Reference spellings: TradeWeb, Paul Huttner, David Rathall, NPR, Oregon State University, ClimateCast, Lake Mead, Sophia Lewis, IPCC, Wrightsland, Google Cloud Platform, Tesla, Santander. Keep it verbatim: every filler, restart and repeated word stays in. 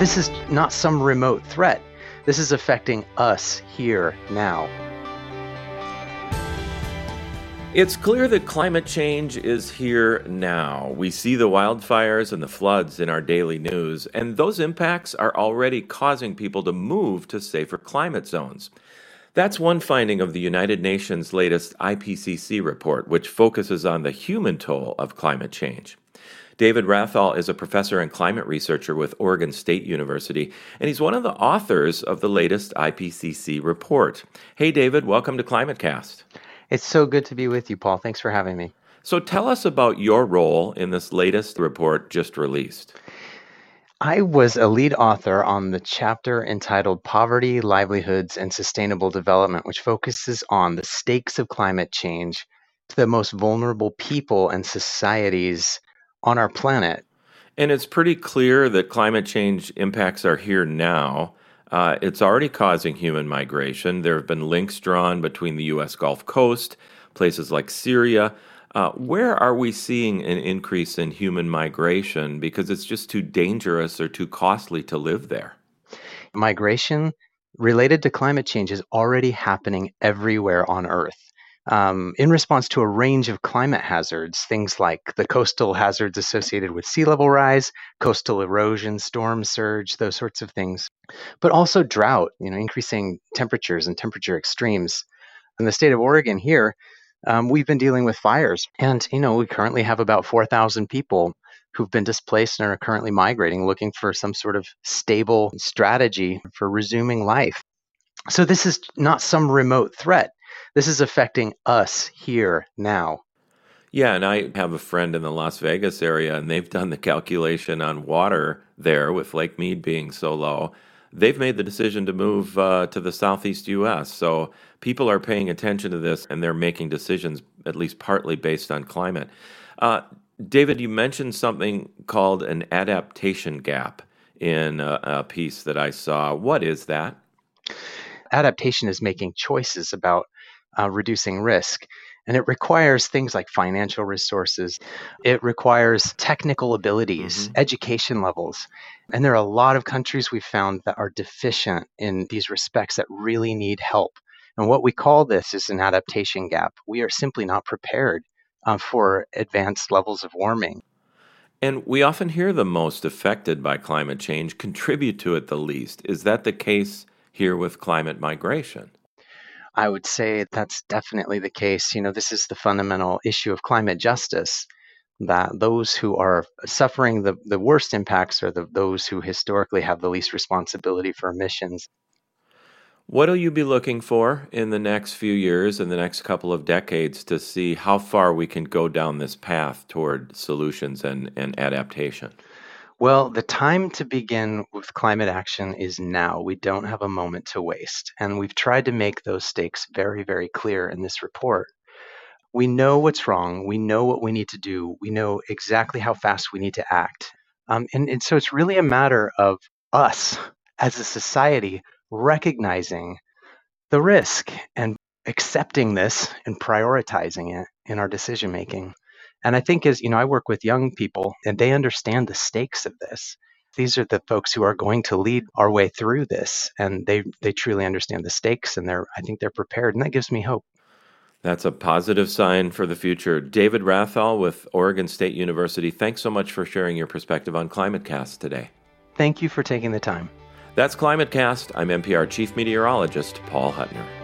This is not some remote threat. This is affecting us here now. It's clear that climate change is here now. We see the wildfires and the floods in our daily news, and those impacts are already causing people to move to safer climate zones. That's one finding of the United Nations' latest I P C C report, which focuses on the human toll of climate change. David Rathall is a professor and climate researcher with Oregon State University, and he's one of the authors of the latest I P C C report. Hey, David, welcome to ClimateCast. It's so good to be with you, Paul. Thanks for having me. So tell us about your role in this latest report just released. I was a lead author on the chapter entitled Poverty, Livelihoods, and Sustainable Development, which focuses on the stakes of climate change to the most vulnerable people and societies on our planet. And it's pretty clear that climate change impacts are here now. Uh, it's already causing human migration. There have been links drawn between the U S Gulf Coast, places like Syria. Uh, where are we seeing an increase in human migration because it's just too dangerous or too costly to live there? Migration related to climate change is already happening everywhere on Earth. Um, in response to a range of climate hazards, things like the coastal hazards associated with sea level rise, coastal erosion, storm surge, those sorts of things, but also drought, you know, increasing temperatures and temperature extremes. In the state of Oregon here, um, we've been dealing with fires. And, you know, we currently have about four thousand people who've been displaced and are currently migrating, looking for some sort of stable strategy for resuming life. So this is not some remote threat. This is affecting us here now. Yeah, and I have a friend in the Las Vegas area, and they've done the calculation on water there with Lake Mead being so low. They've made the decision to move uh, to the southeast U S. So people are paying attention to this, and they're making decisions at least partly based on climate. Uh, David, you mentioned something called an adaptation gap in a, a piece that I saw. What is that? Adaptation is making choices about Uh, reducing risk. And it requires things like financial resources. It requires technical abilities, mm-hmm. education levels. And there are a lot of countries we've found that are deficient in these respects that really need help. And what we call this is an adaptation gap. We are simply not prepared uh, for advanced levels of warming. And we often hear the most affected by climate change contribute to it the least. Is that the case here with climate migration? I would say that's definitely the case. You know, this is the fundamental issue of climate justice, that those who are suffering the, the worst impacts are the, those who historically have the least responsibility for emissions. What will you be looking for in the next few years, in the next couple of decades, to see how far we can go down this path toward solutions and, and adaptation? Well, the time to begin with climate action is now. We don't have a moment to waste. And we've tried to make those stakes very, very clear in this report. We know what's wrong. We know what we need to do. We know exactly how fast we need to act. Um, and, and so it's really a matter of us as a society recognizing the risk and accepting this and prioritizing it in our decision making. And I think as, you know, I work with young people and they understand the stakes of this. These are the folks who are going to lead our way through this. And they, they truly understand the stakes and they're, I think they're prepared. And that gives me hope. That's a positive sign for the future. David Rathall with Oregon State University, thanks so much for sharing your perspective on ClimateCast today. Thank you for taking the time. That's ClimateCast. I'm N P R Chief Meteorologist Paul Huttner.